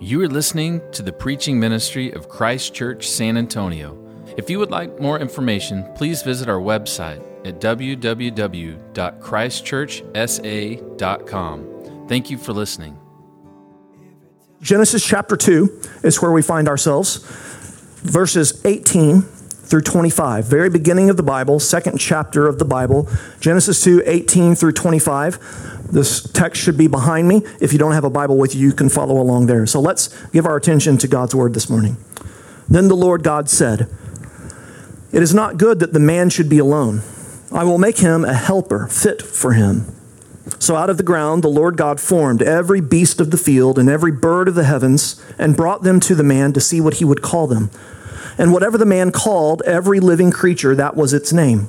You are listening to the preaching ministry of Christ Church San Antonio. If you would like more information, please visit our website at www.christchurchsa.com. Thank you for listening. Genesis chapter 2 is where we find ourselves. Verses 18 through 25, very beginning of the Bible, second chapter of the Bible, Genesis 2, 18 through 25. This text should be behind me. If you don't have a Bible with you, you can follow along there. So let's give our attention to God's word this morning. Then the Lord God said, "It is not good that the man should be alone. I will make him a helper fit for him." So out of the ground the Lord God formed every beast of the field and every bird of the heavens and brought them to the man to see what he would call them. And whatever the man called every living creature, that was its name.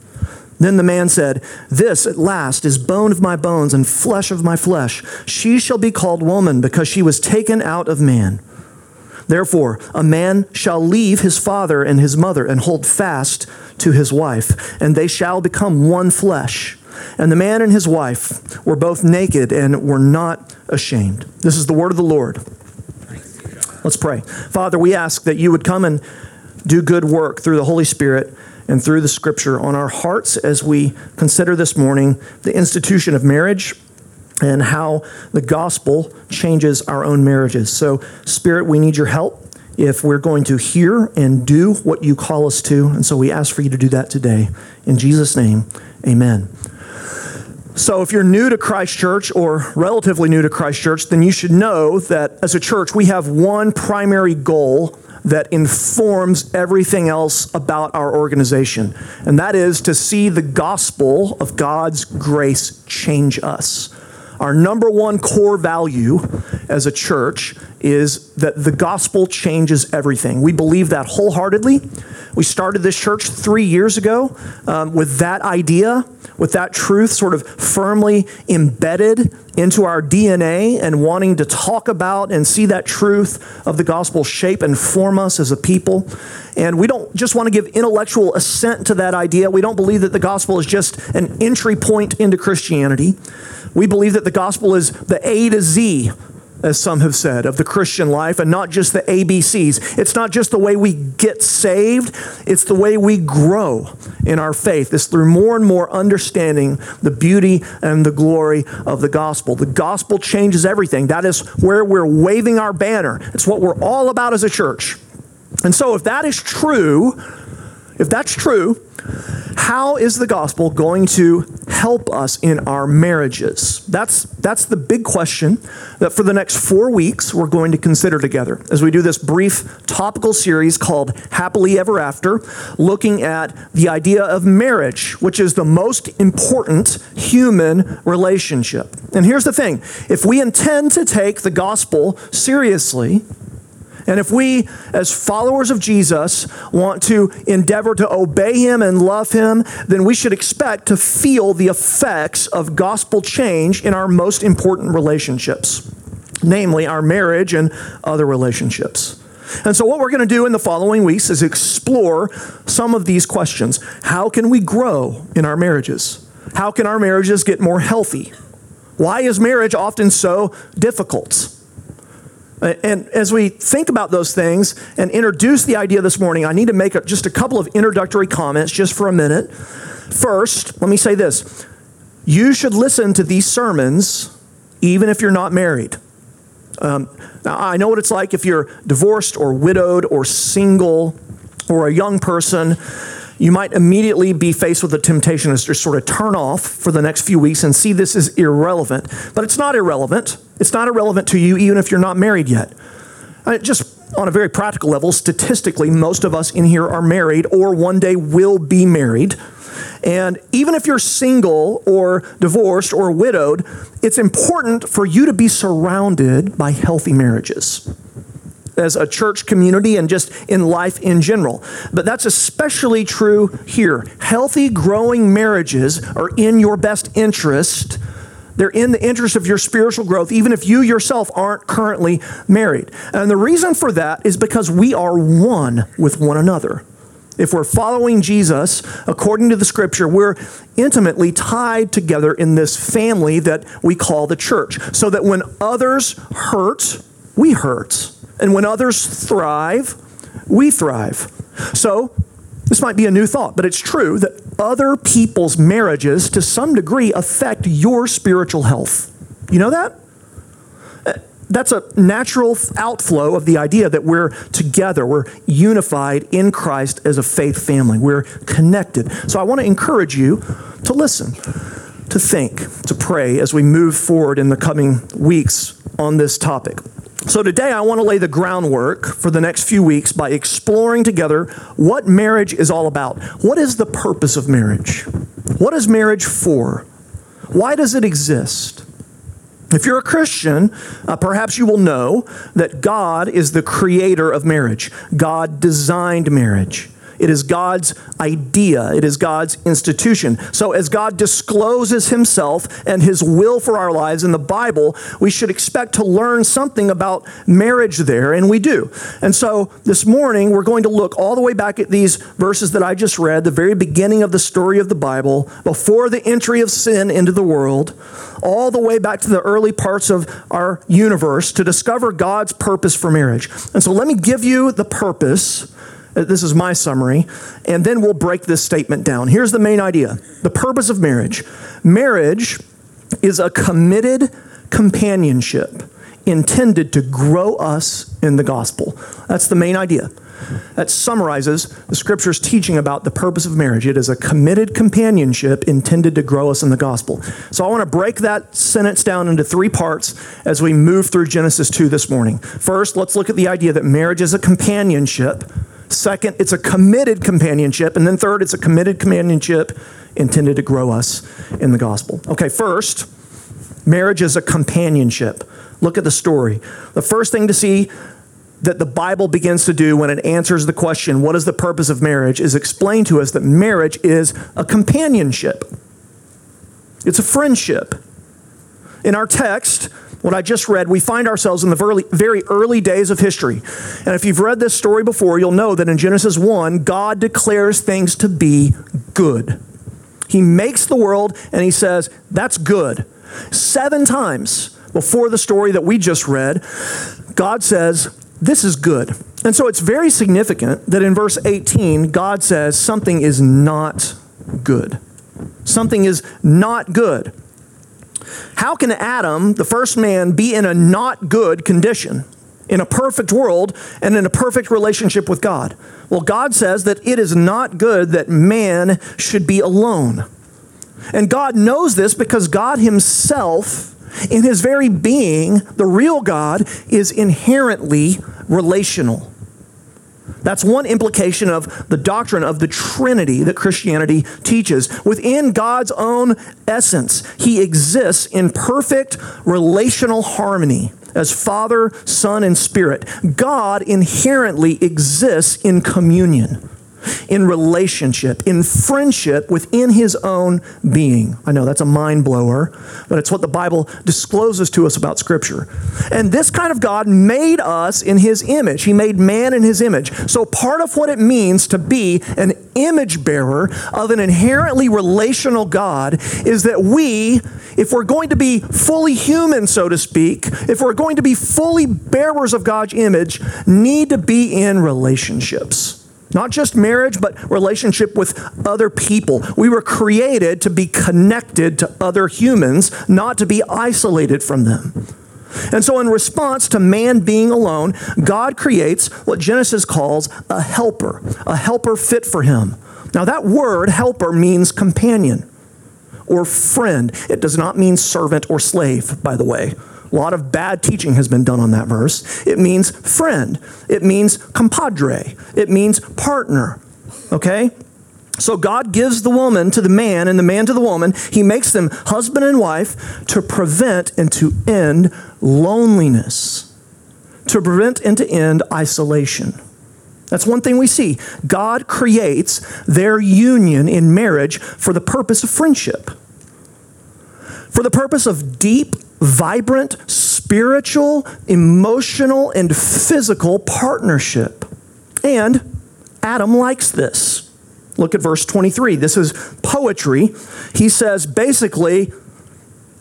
Then the man said, "This at last is bone of my bones and flesh of my flesh. She shall be called woman because she was taken out of man. Therefore, a man shall leave his father and his mother and hold fast to his wife, and they shall become one flesh." And the man and his wife were both naked and were not ashamed. This is the word of the Lord. Let's pray. Father, we ask that you would come and do good work through the Holy Spirit and through the Scripture on our hearts as we consider this morning the institution of marriage and how the gospel changes our own marriages. So, Spirit, we need your help if we're going to hear and do what you call us to. And so we ask for you to do that today. In Jesus' name, amen. So if you're new to Christ Church or relatively new to Christ Church, then you should know that as a church, we have one primary goal that informs everything else about our organization, and that is to see the gospel of God's grace change us. Our number one core value as a church is that the gospel changes everything. We believe that wholeheartedly. We started this church 3 years ago with that idea, with that truth sort of firmly embedded into our DNA and wanting to talk about and see that truth of the gospel shape and form us as a people. And we don't just want to give intellectual assent to that idea. We don't believe that the gospel is just an entry point into Christianity. We believe that the gospel is the A to Z, as some have said, of the Christian life, and not just the ABCs. It's not just the way we get saved, it's the way we grow in our faith. It's through more and more understanding the beauty and the glory of the gospel. The gospel changes everything. That is where we're waving our banner. It's what we're all about as a church. And so if that is true, if that's true, how is the gospel going to help us in our marriages? That's the big question that for the next 4 weeks we're going to consider together as we do this brief topical series called Happily Ever After, looking at the idea of marriage, which is the most important human relationship. And here's the thing. If we intend to take the gospel seriously, and if we, as followers of Jesus, want to endeavor to obey him and love him, then we should expect to feel the effects of gospel change in our most important relationships, namely our marriage and other relationships. And so what we're going to do in the following weeks is explore some of these questions. How can we grow in our marriages? How can our marriages get more healthy? Why is marriage often so difficult? And as we think about those things and introduce the idea this morning, I need to make just a couple of introductory comments just for a minute. First, let me say this. You should listen to these sermons even if you're not married. Now, I know what it's like if you're divorced or widowed or single or a young person. You might immediately be faced with the temptation to just sort of turn off for the next few weeks and see this is irrelevant. But it's not irrelevant. It's not irrelevant to you even if you're not married yet. Just on a very practical level, statistically, most of us in here are married or one day will be married. And even if you're single or divorced or widowed, it's important for you to be surrounded by healthy marriages. as a church community and just in life in general. But that's especially true here. Healthy, growing marriages are in your best interest. They're in the interest of your spiritual growth, even if you yourself aren't currently married. And the reason for that is because we are one with one another. If we're following Jesus, according to the Scripture, we're intimately tied together in this family that we call the church, so that when others hurt, we hurt. And when others thrive, we thrive. So, this might be a new thought, but it's true that other people's marriages, to some degree, affect your spiritual health. You know that? That's a natural outflow of the idea that we're together, we're unified in Christ as a faith family, we're connected. So I want to encourage you to listen, to think, to pray as we move forward in the coming weeks on this topic. So today I want to lay the groundwork for the next few weeks by exploring together what marriage is all about. What is the purpose of marriage? What is marriage for? Why does it exist? If you're a Christian, perhaps you will know that God is the creator of marriage. God designed marriage. It is God's idea. It is God's institution. So as God discloses himself and his will for our lives in the Bible, we should expect to learn something about marriage there, and we do. And so this morning, we're going to look all the way back at these verses that I just read, the very beginning of the story of the Bible, before the entry of sin into the world, all the way back to the early parts of our universe to discover God's purpose for marriage. And so let me give you the purpose. This is my summary, and then we'll break this statement down. Here's the main idea. The purpose of marriage. Marriage is a committed companionship intended to grow us in the gospel. That's the main idea. That summarizes the Scripture's teaching about the purpose of marriage. It is a committed companionship intended to grow us in the gospel. So I want to break that sentence down into three parts as we move through Genesis 2 this morning. First, let's look at the idea that marriage is a companionship. Second, it's a committed companionship. And then third, it's a committed companionship intended to grow us in the gospel. Okay, first, marriage is a companionship. Look at the story. The first thing to see that the Bible begins to do when it answers the question, what is the purpose of marriage, is explain to us that marriage is a companionship. It's a friendship. In our text, what I just read, we find ourselves in the very early days of history. And if you've read this story before, you'll know that in Genesis 1, God declares things to be good. He makes the world and he says, that's good. 7 times before the story that we just read, God says, this is good. And so it's very significant that in verse 18, God says something is not good. Something is not good. How can Adam, the first man, be in a not good condition, in a perfect world, and in a perfect relationship with God? Well, God says that it is not good that man should be alone. And God knows this because God himself, in his very being, the real God, is inherently relational. That's one implication of the doctrine of the Trinity that Christianity teaches. Within God's own essence, he exists in perfect relational harmony as Father, Son, and Spirit. God inherently exists in communion, in relationship, in friendship within his own being. I know that's a mind blower, but it's what the Bible discloses to us about Scripture. And this kind of God made us in his image. He made man in his image. So part of what it means to be an image bearer of an inherently relational God is that we, if we're going to be fully human, so to speak, if we're going to be fully bearers of God's image, need to be in relationships. Not just marriage, but relationship with other people. We were created to be connected to other humans, not to be isolated from them. And so in response to man being alone, God creates what Genesis calls a helper fit for him. Now that word, helper, means companion or friend. It does not mean servant or slave, by the way. A lot of bad teaching has been done on that verse. It means friend. It means compadre. It means partner. Okay? So God gives the woman to the man and the man to the woman. He makes them husband and wife to prevent and to end loneliness, to prevent end-to-end isolation. That's one thing we see. God creates their union in marriage for the purpose of friendship, for the purpose of deep, vibrant, spiritual, emotional, and physical partnership. And Adam likes this. Look at verse 23. This is poetry. He says, basically,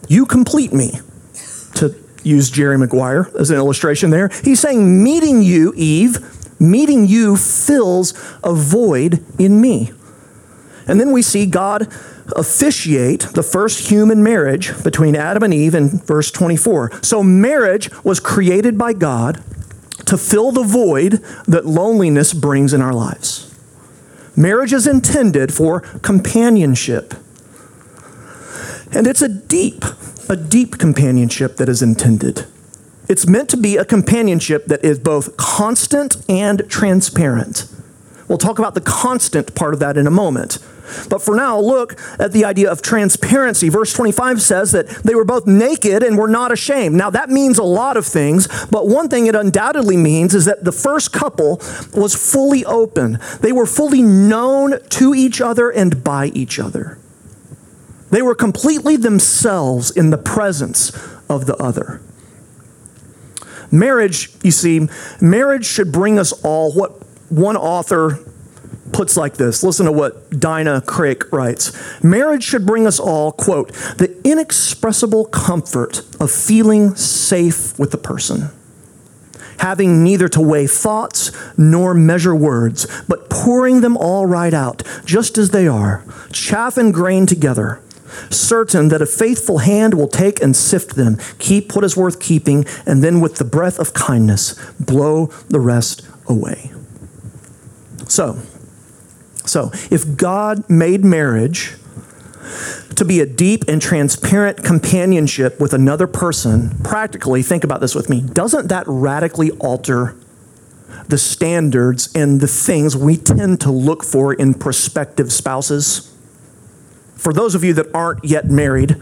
you complete me, to use Jerry Maguire as an illustration there. He's saying, meeting you, Eve, meeting you fills a void in me. And then we see God officiate the first human marriage between Adam and Eve in verse 24. So marriage was created by God to fill the void that loneliness brings in our lives. Marriage is intended for companionship. And it's a deep companionship that is intended. It's meant to be a companionship that is both constant and transparent. We'll talk about the constant part of that in a moment. But for now, look at the idea of transparency. Verse 25 says that they were both naked and were not ashamed. Now, that means a lot of things, but one thing it undoubtedly means is that the first couple was fully open. They were fully known to each other and by each other. They were completely themselves in the presence of the other. Marriage, you see, marriage should bring us all what one author puts like this. Listen to what Dinah Craik writes. Marriage should bring us all, quote, the inexpressible comfort of feeling safe with the person, having neither to weigh thoughts nor measure words, but pouring them all right out, just as they are, chaff and grain together, certain that a faithful hand will take and sift them, keep what is worth keeping, and then with the breath of kindness, blow the rest away. So, if God made marriage to be a deep and transparent companionship with another person, practically, think about this with me, doesn't that radically alter the standards and the things we tend to look for in prospective spouses? For those of you that aren't yet married,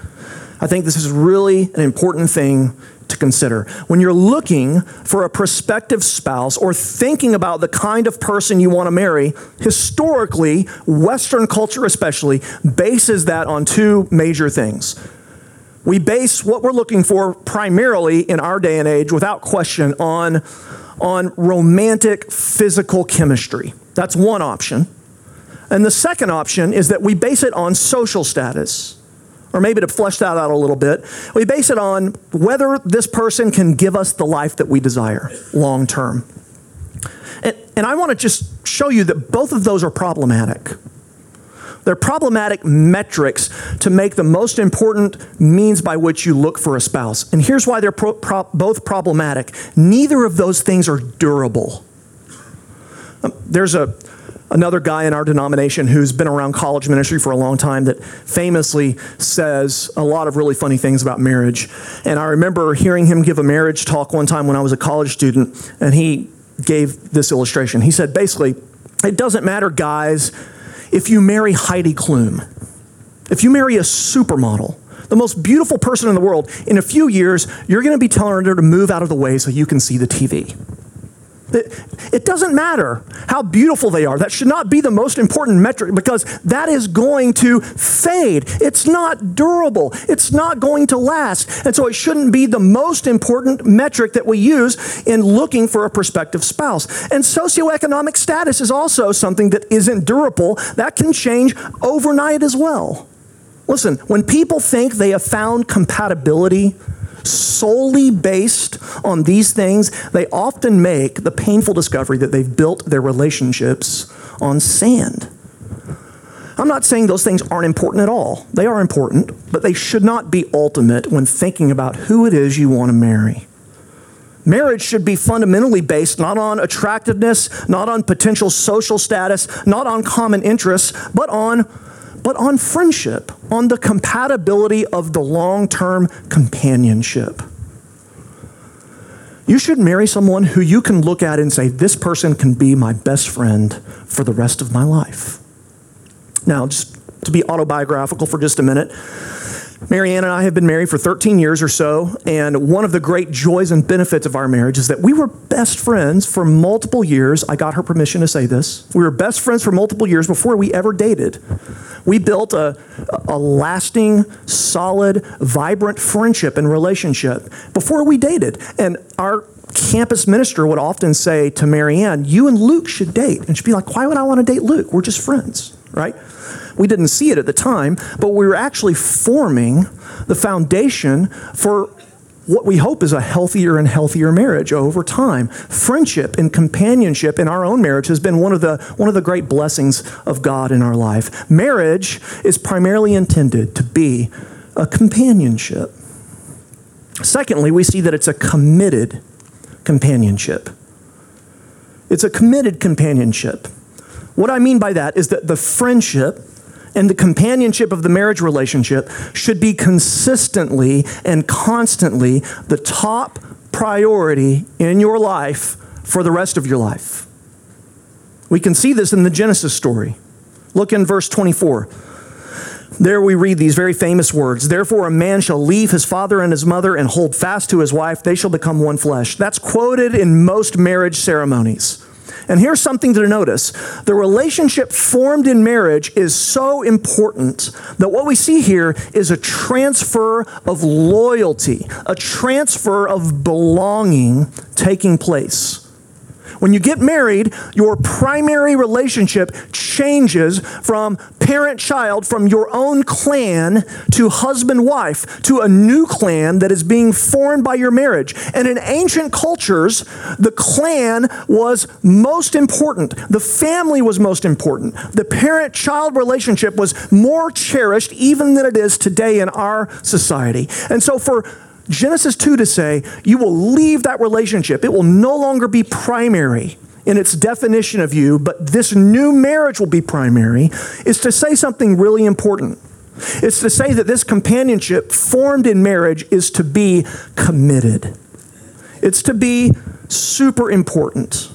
I think this is really an important thing to consider. When you're looking for a prospective spouse or thinking about the kind of person you want to marry, historically, Western culture especially, bases that on two major things. We base what we're looking for primarily in our day and age, without question, on romantic physical chemistry. That's one option. And the second option is that we base it on social status. Or maybe to flesh that out a little bit, we base it on whether this person can give us the life that we desire long term. And I want to just show you that both of those are problematic. They're problematic metrics to make the most important means by which you look for a spouse. And here's why they're both problematic. Neither of those things are durable. There's another guy in our denomination who's been around college ministry for a long time that famously says a lot of really funny things about marriage. And I remember hearing him give a marriage talk one time when I was a college student, and he gave this illustration. He said, basically, it doesn't matter, guys, if you marry Heidi Klum, if you marry a supermodel, the most beautiful person in the world, in a few years, you're going to be telling her to move out of the way so you can see the TV. It doesn't matter how beautiful they are. That should not be the most important metric because that is going to fade. It's not durable. It's not going to last. And so it shouldn't be the most important metric that we use in looking for a prospective spouse. And socioeconomic status is also something that isn't durable. That can change overnight as well. Listen, when people think they have found compatibility solely based on these things, they often make the painful discovery that they've built their relationships on sand. I'm not saying those things aren't important at all. They are important, but they should not be ultimate when thinking about who it is you want to marry. Marriage should be fundamentally based not on attractiveness, not on potential social status, not on common interests, but on friendship, on the compatibility of the long-term companionship. You should marry someone who you can look at and say, this person can be my best friend for the rest of my life. Now, just to be autobiographical for just a minute, Marianne and I have been married for 13 years or so, and one of the great joys and benefits of our marriage is that we were best friends for multiple years. I got her permission to say this. We were best friends for multiple years before we ever dated. We built a lasting, solid, vibrant friendship and relationship before we dated. And our campus minister would often say to Marianne, you and Luke should date. And she'd be like, why would I want to date Luke? We're just friends, right? We didn't see it at the time, but we were actually forming the foundation for what we hope is a healthier and healthier marriage over time. Friendship and companionship in our own marriage has been one of the great blessings of God in our life. Marriage is primarily intended to be a companionship. Secondly, we see that it's a committed companionship. It's a committed companionship. What I mean by that is that the friendship and the companionship of the marriage relationship should be consistently and constantly the top priority in your life for the rest of your life. We can see this in the Genesis story. Look in verse 24. There we read these very famous words, "Therefore a man shall leave his father and his mother and hold fast to his wife. They shall become one flesh." That's quoted in most marriage ceremonies. And here's something to notice. The relationship formed in marriage is so important that what we see here is a transfer of loyalty, a transfer of belonging taking place. When you get married, your primary relationship changes from parent-child, from your own clan, to husband-wife, to a new clan that is being formed by your marriage. And in ancient cultures, the clan was most important. The family was most important. The parent-child relationship was more cherished even than it is today in our society. And so for Genesis 2 to say, you will leave that relationship. It will no longer be primary in its definition of you, but this new marriage will be primary, is to say something really important. It's to say that this companionship formed in marriage is to be committed. It's to be super important.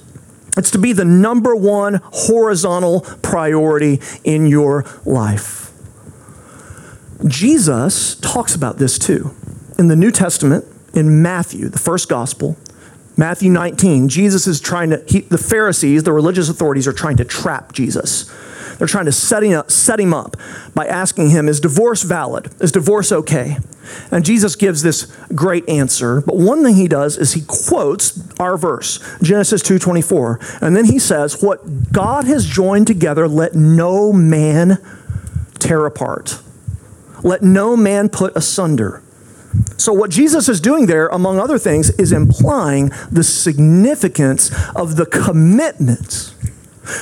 It's to be the number one horizontal priority in your life. Jesus talks about this too. In the New Testament, in Matthew, the first gospel, Matthew 19, Jesus is trying to, the Pharisees, the religious authorities are trying to trap Jesus. They're trying to set him up by asking him, is divorce valid? Is divorce okay? And Jesus gives this great answer. But one thing he does is he quotes our verse, Genesis 2:24. And then he says, what God has joined together, let no man tear apart. Let no man put asunder. So what Jesus is doing there, among other things, is implying the significance of the commitment.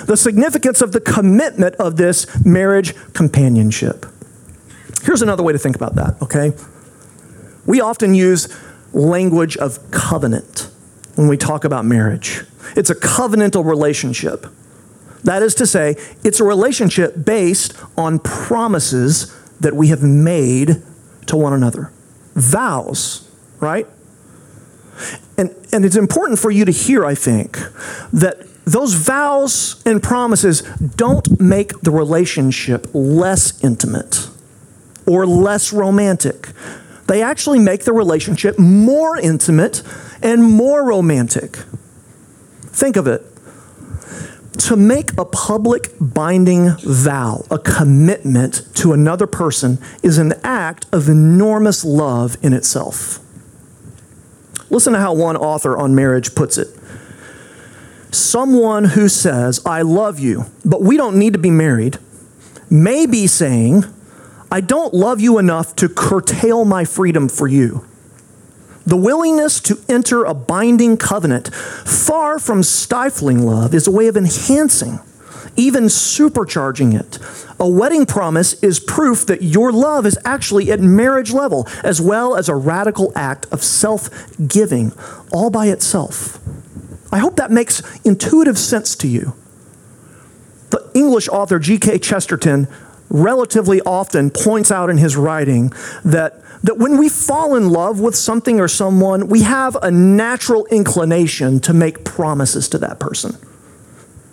The significance of the commitment of this marriage companionship. Here's another way to think about that, okay? We often use language of covenant when we talk about marriage. It's a covenantal relationship. That is to say, it's a relationship based on promises that we have made to one another. Vows, right? And it's important for you to hear, I think, that those vows and promises don't make the relationship less intimate or less romantic. They actually make the relationship more intimate and more romantic. Think of it. To make a public binding vow, a commitment to another person, is an act of enormous love in itself. Listen to how one author on marriage puts it. Someone who says, I love you, but we don't need to be married, may be saying, I don't love you enough to curtail my freedom for you. The willingness to enter a binding covenant, far from stifling love, is a way of enhancing, even supercharging it. A wedding promise is proof that your love is actually at marriage level, as well as a radical act of self-giving, all by itself. I hope that makes intuitive sense to you. The English author G.K. Chesterton relatively often points out in his writing that when we fall in love with something or someone, we have a natural inclination to make promises to that person.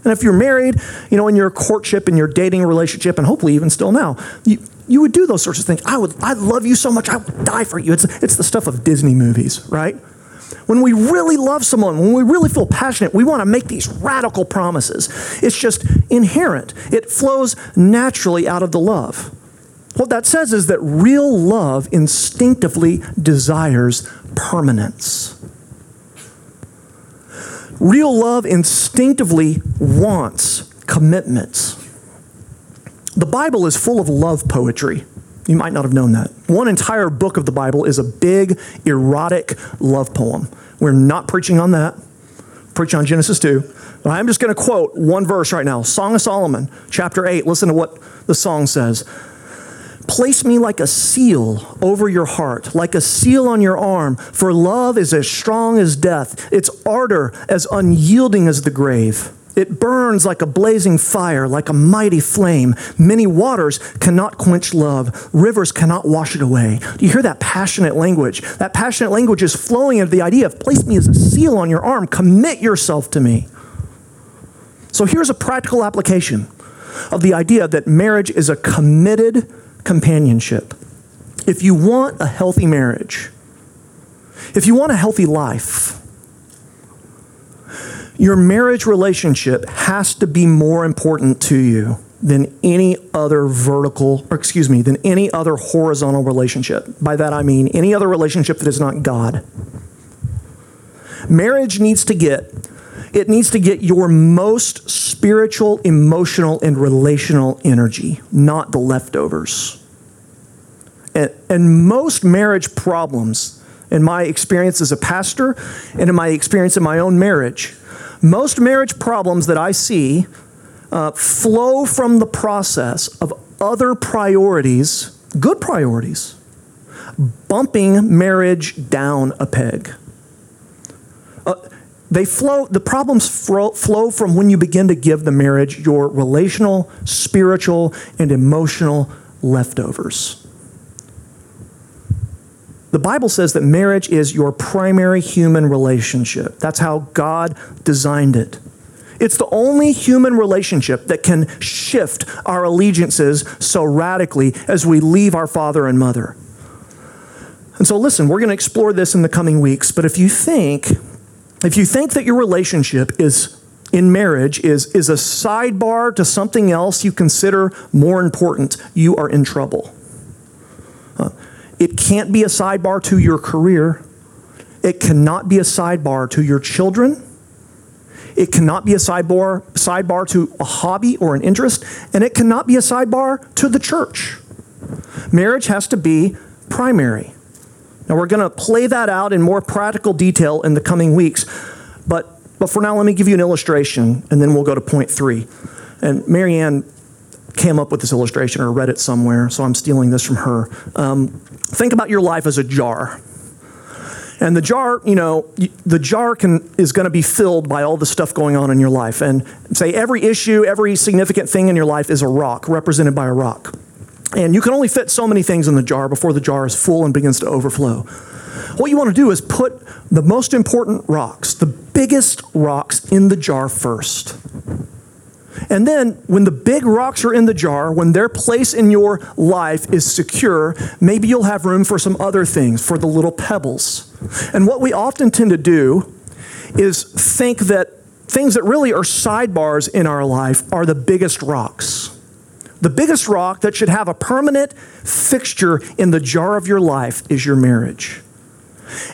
And if you're married, in your courtship and your dating relationship, and hopefully even still now, you would do those sorts of things. I love you so much, I would die for you. It's the stuff of Disney movies, right? When we really love someone, when we really feel passionate, we want to make these radical promises. It's just inherent. It flows naturally out of the love. What that says is that real love instinctively desires permanence. Real love instinctively wants commitments. The Bible is full of love poetry. You might not have known that. One entire book of the Bible is a big erotic love poem. We're not preaching on that. Preach on Genesis 2. But I'm just going to quote one verse right now. Song of Solomon, chapter 8. Listen to what the song says. Place me like a seal over your heart, like a seal on your arm, for love is as strong as death, its ardor as unyielding as the grave. It burns like a blazing fire, like a mighty flame. Many waters cannot quench love. Rivers cannot wash it away. Do you hear that passionate language? That passionate language is flowing into the idea of place me as a seal on your arm. Commit yourself to me. So here's a practical application of the idea that marriage is a committed companionship. If you want a healthy marriage, if you want a healthy life, your marriage relationship has to be more important to you than any other than any other horizontal relationship. By that I mean any other relationship that is not God. Marriage needs to get your most spiritual, emotional, and relational energy, not the leftovers. And most marriage problems, in my experience as a pastor and in my experience in my own marriage, most marriage problems that I see flow from the process of other priorities, good priorities, bumping marriage down a peg. The problems flow from when you begin to give the marriage your relational, spiritual, and emotional leftovers. The Bible says that marriage is your primary human relationship. That's how God designed it. It's the only human relationship that can shift our allegiances so radically as we leave our father and mother. And so listen, we're going to explore this in the coming weeks, but if you think that your relationship in marriage is a sidebar to something else you consider more important, you are in trouble. It can't be a sidebar to your career. It cannot be a sidebar to your children. It cannot be a sidebar to a hobby or an interest. And it cannot be a sidebar to the church. Marriage has to be primary. Now, we're going to play that out in more practical detail in the coming weeks. But for now, let me give you an illustration, and then we'll go to point 3. And Marianne came up with this illustration or read it somewhere, so I'm stealing this from her. Think about your life as a jar. And the jar, is going to be filled by all the stuff going on in your life. And say every issue, every significant thing in your life is a rock, represented by a rock. And you can only fit so many things in the jar before the jar is full and begins to overflow. What you want to do is put the most important rocks, the biggest rocks, in the jar first. And then when the big rocks are in the jar, when their place in your life is secure, maybe you'll have room for some other things, for the little pebbles. And what we often tend to do is think that things that really are sidebars in our life are the biggest rocks. The biggest rock that should have a permanent fixture in the jar of your life is your marriage.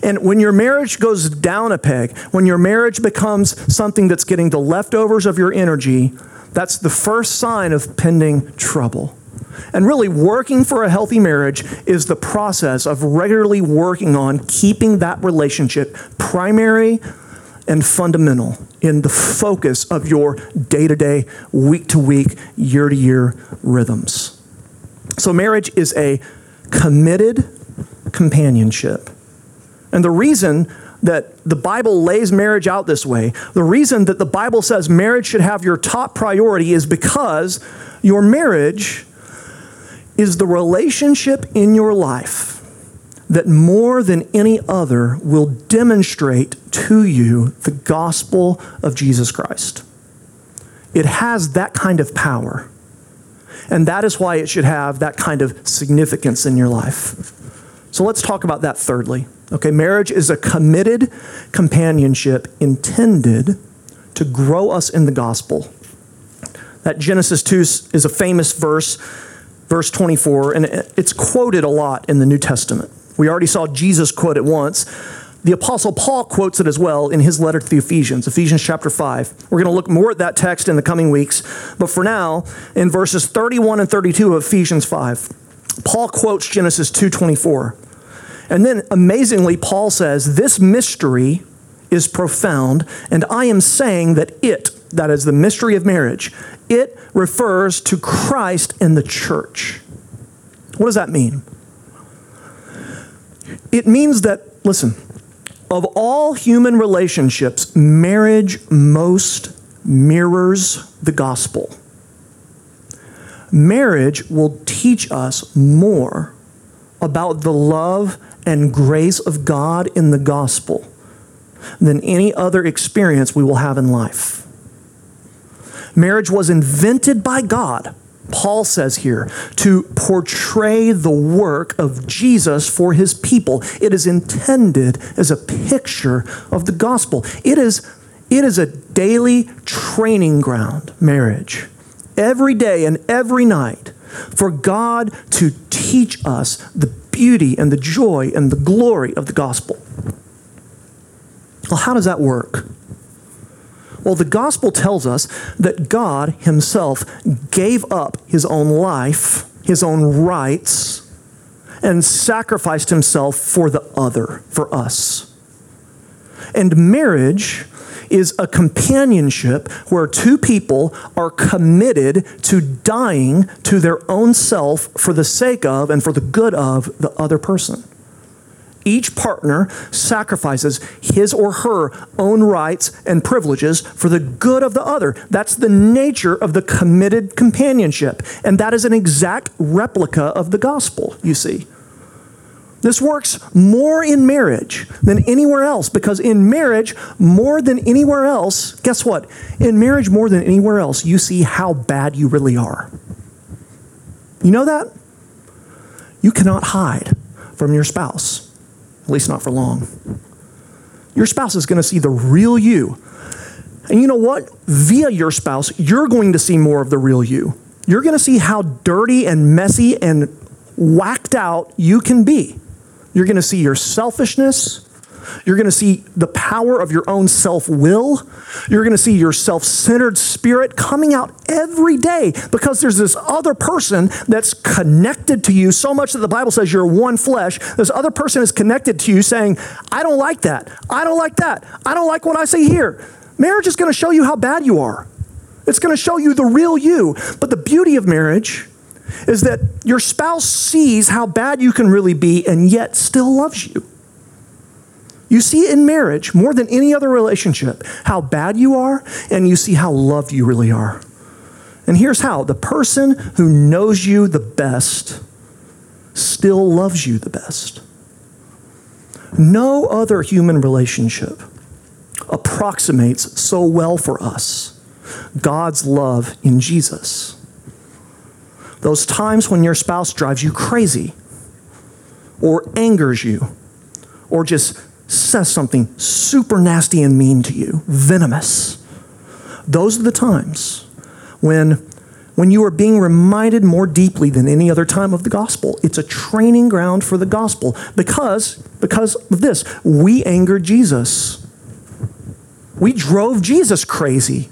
And when your marriage goes down a peg, when your marriage becomes something that's getting the leftovers of your energy, that's the first sign of pending trouble. And really, working for a healthy marriage is the process of regularly working on keeping that relationship primary and fundamental in the focus of your day-to-day, week-to-week, year-to-year rhythms. So marriage is a committed companionship. And the reason that the Bible lays marriage out this way, the reason that the Bible says marriage should have your top priority is because your marriage is the relationship in your life that more than any other will demonstrate to you the gospel of Jesus Christ. It has that kind of power. And that is why it should have that kind of significance in your life. So let's talk about that thirdly. Okay, marriage is a committed companionship intended to grow us in the gospel. That Genesis 2 is a famous verse, verse 24, and it's quoted a lot in the New Testament. We already saw Jesus quote it once. The Apostle Paul quotes it as well in his letter to the Ephesians, Ephesians chapter 5. We're going to look more at that text in the coming weeks, but for now, in verses 31 and 32 of Ephesians 5, Paul quotes Genesis 2:24. And then, amazingly, Paul says, "This mystery is profound, and I am saying that it," that is the mystery of marriage, "it refers to Christ and the church." What does that mean? It means that, listen, of all human relationships, marriage most mirrors the gospel. Marriage will teach us more about the love and grace of God in the gospel than any other experience we will have in life. Marriage was invented by God, Paul says here, to portray the work of Jesus for his people. It is intended as a picture of the gospel. It is a daily training ground, marriage, every day and every night, for God to teach us the beauty and the joy and the glory of the gospel. Well, how does that work? Well, the gospel tells us that God himself gave up his own life, his own rights, and sacrificed himself for the other, for us. And marriage is a companionship where two people are committed to dying to their own self for the sake of and for the good of the other person. Each partner sacrifices his or her own rights and privileges for the good of the other. That's the nature of the committed companionship. And that is an exact replica of the gospel, you see. This works more in marriage than anywhere else, because in marriage, more than anywhere else, guess what? In marriage, more than anywhere else, you see how bad you really are. You know that? You cannot hide from your spouse. At least not for long. Your spouse is going to see the real you. And you know what? Via your spouse, you're going to see more of the real you. You're going to see how dirty and messy and whacked out you can be. You're going to see your selfishness. You're going to see the power of your own self-will. You're going to see your self-centered spirit coming out every day, because there's this other person that's connected to you so much that the Bible says you're one flesh. This other person is connected to you saying, "I don't like that. I don't like that. I don't like what I see here." Marriage is going to show you how bad you are. It's going to show you the real you. But the beauty of marriage is that your spouse sees how bad you can really be and yet still loves you. You see in marriage, more than any other relationship, how bad you are, and you see how loved you really are. And here's how. The person who knows you the best still loves you the best. No other human relationship approximates so well for us God's love in Jesus. Those times when your spouse drives you crazy, or angers you, or just says something super nasty and mean to you, venomous. Those are the times when you are being reminded more deeply than any other time of the gospel. It's a training ground for the gospel because of this. We angered Jesus. We drove Jesus crazy.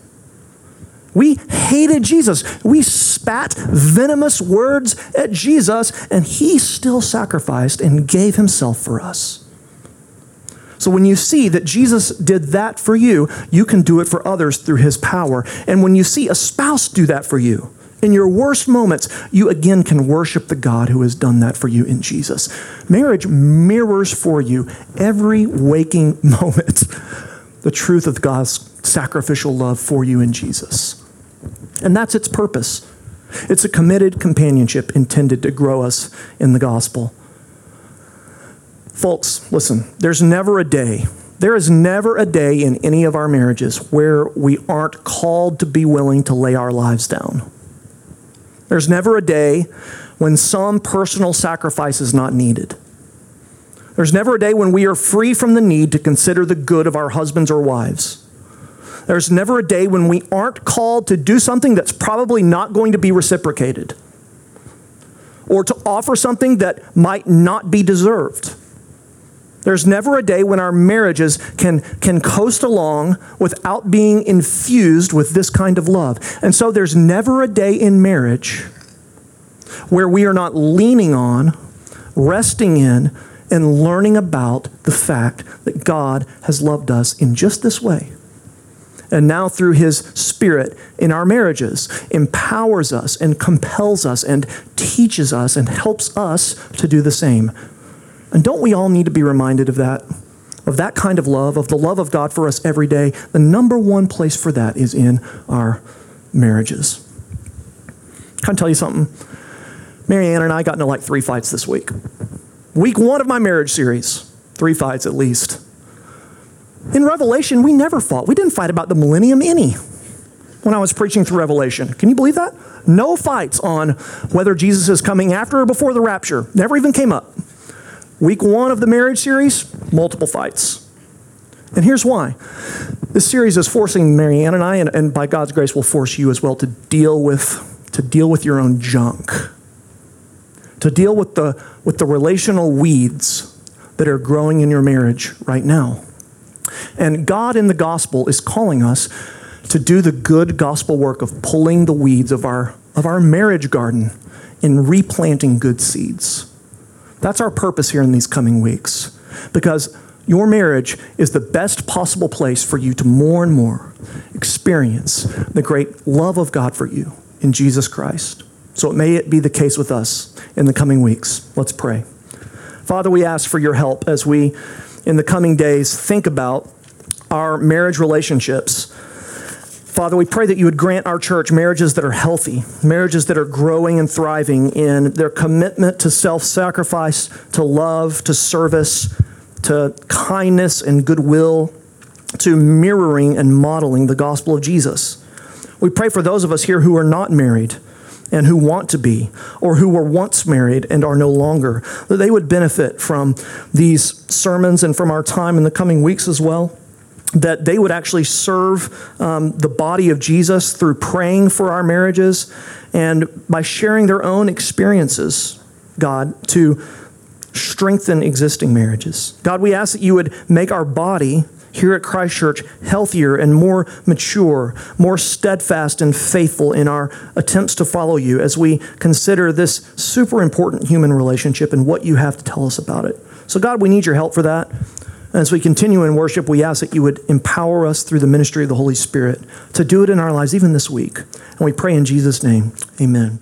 We hated Jesus. We spat venomous words at Jesus, and he still sacrificed and gave himself for us. So when you see that Jesus did that for you, you can do it for others through his power. And when you see a spouse do that for you, in your worst moments, you again can worship the God who has done that for you in Jesus. Marriage mirrors for you every waking moment the truth of God's sacrificial love for you in Jesus. And that's its purpose. It's a committed companionship intended to grow us in the gospel. Folks, listen, there's never a day There is never a day in any of our marriages where we aren't called to be willing to lay our lives down. There's never a day when some personal sacrifice is not needed. There's never a day when we are free from the need to consider the good of our husbands or wives. There's never a day when we aren't called to do something that's probably not going to be reciprocated, or to offer something that might not be deserved. There's never a day when our marriages can coast along without being infused with this kind of love. And so there's never a day in marriage where we are not leaning on, resting in, and learning about the fact that God has loved us in just this way. And now through His Spirit in our marriages, empowers us and compels us and teaches us and helps us to do the same. And don't we all need to be reminded of that kind of love, of the love of God for us every day? The number one place for that is in our marriages. Can I tell you something? Marianne and I got into like 3 fights this week. Week 1 of my marriage series, 3 fights at least. In Revelation, we never fought. We didn't fight about the millennium any when I was preaching through Revelation. Can you believe that? No fights on whether Jesus is coming after or before the rapture. Never even came up. Week 1 of the marriage series, multiple fights. And here's why. This series is forcing Marianne and I, and by God's grace will force you as well, to deal with your own junk. To deal with the relational weeds that are growing in your marriage right now. And God in the gospel is calling us to do the good gospel work of pulling the weeds of our marriage garden and replanting good seeds. That's our purpose here in these coming weeks, because your marriage is the best possible place for you to more and more experience the great love of God for you in Jesus Christ. So may it be the case with us in the coming weeks. Let's pray. Father, we ask for your help as we in the coming days think about our marriage relationships. Father, we pray that you would grant our church marriages that are healthy, marriages that are growing and thriving in their commitment to self-sacrifice, to love, to service, to kindness and goodwill, to mirroring and modeling the gospel of Jesus. We pray for those of us here who are not married and who want to be, or who were once married and are no longer, that they would benefit from these sermons and from our time in the coming weeks as well, that they would actually serve the body of Jesus through praying for our marriages and by sharing their own experiences, God, to strengthen existing marriages. God, we ask that you would make our body here at Christ Church healthier and more mature, more steadfast and faithful in our attempts to follow you as we consider this super important human relationship and what you have to tell us about it. So God, we need your help for that. As we continue in worship, we ask that you would empower us through the ministry of the Holy Spirit to do it in our lives even this week. And we pray in Jesus' name, amen.